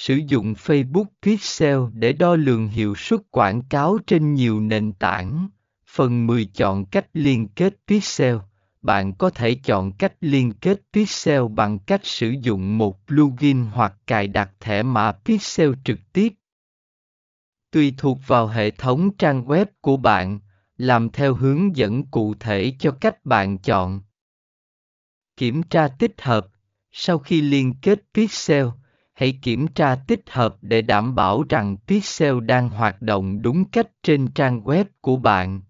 Sử dụng Facebook Pixel để đo lường hiệu suất quảng cáo trên nhiều nền tảng. Phần 10 chọn cách liên kết Pixel. Bạn có thể chọn cách liên kết Pixel bằng cách sử dụng một plugin hoặc cài đặt thẻ mã Pixel trực tiếp. Tùy thuộc vào hệ thống trang web của bạn, làm theo hướng dẫn cụ thể cho cách bạn chọn. Kiểm tra tích hợp. Sau khi liên kết Pixel, hãy kiểm tra tích hợp để đảm bảo rằng Pixel đang hoạt động đúng cách trên trang web của bạn.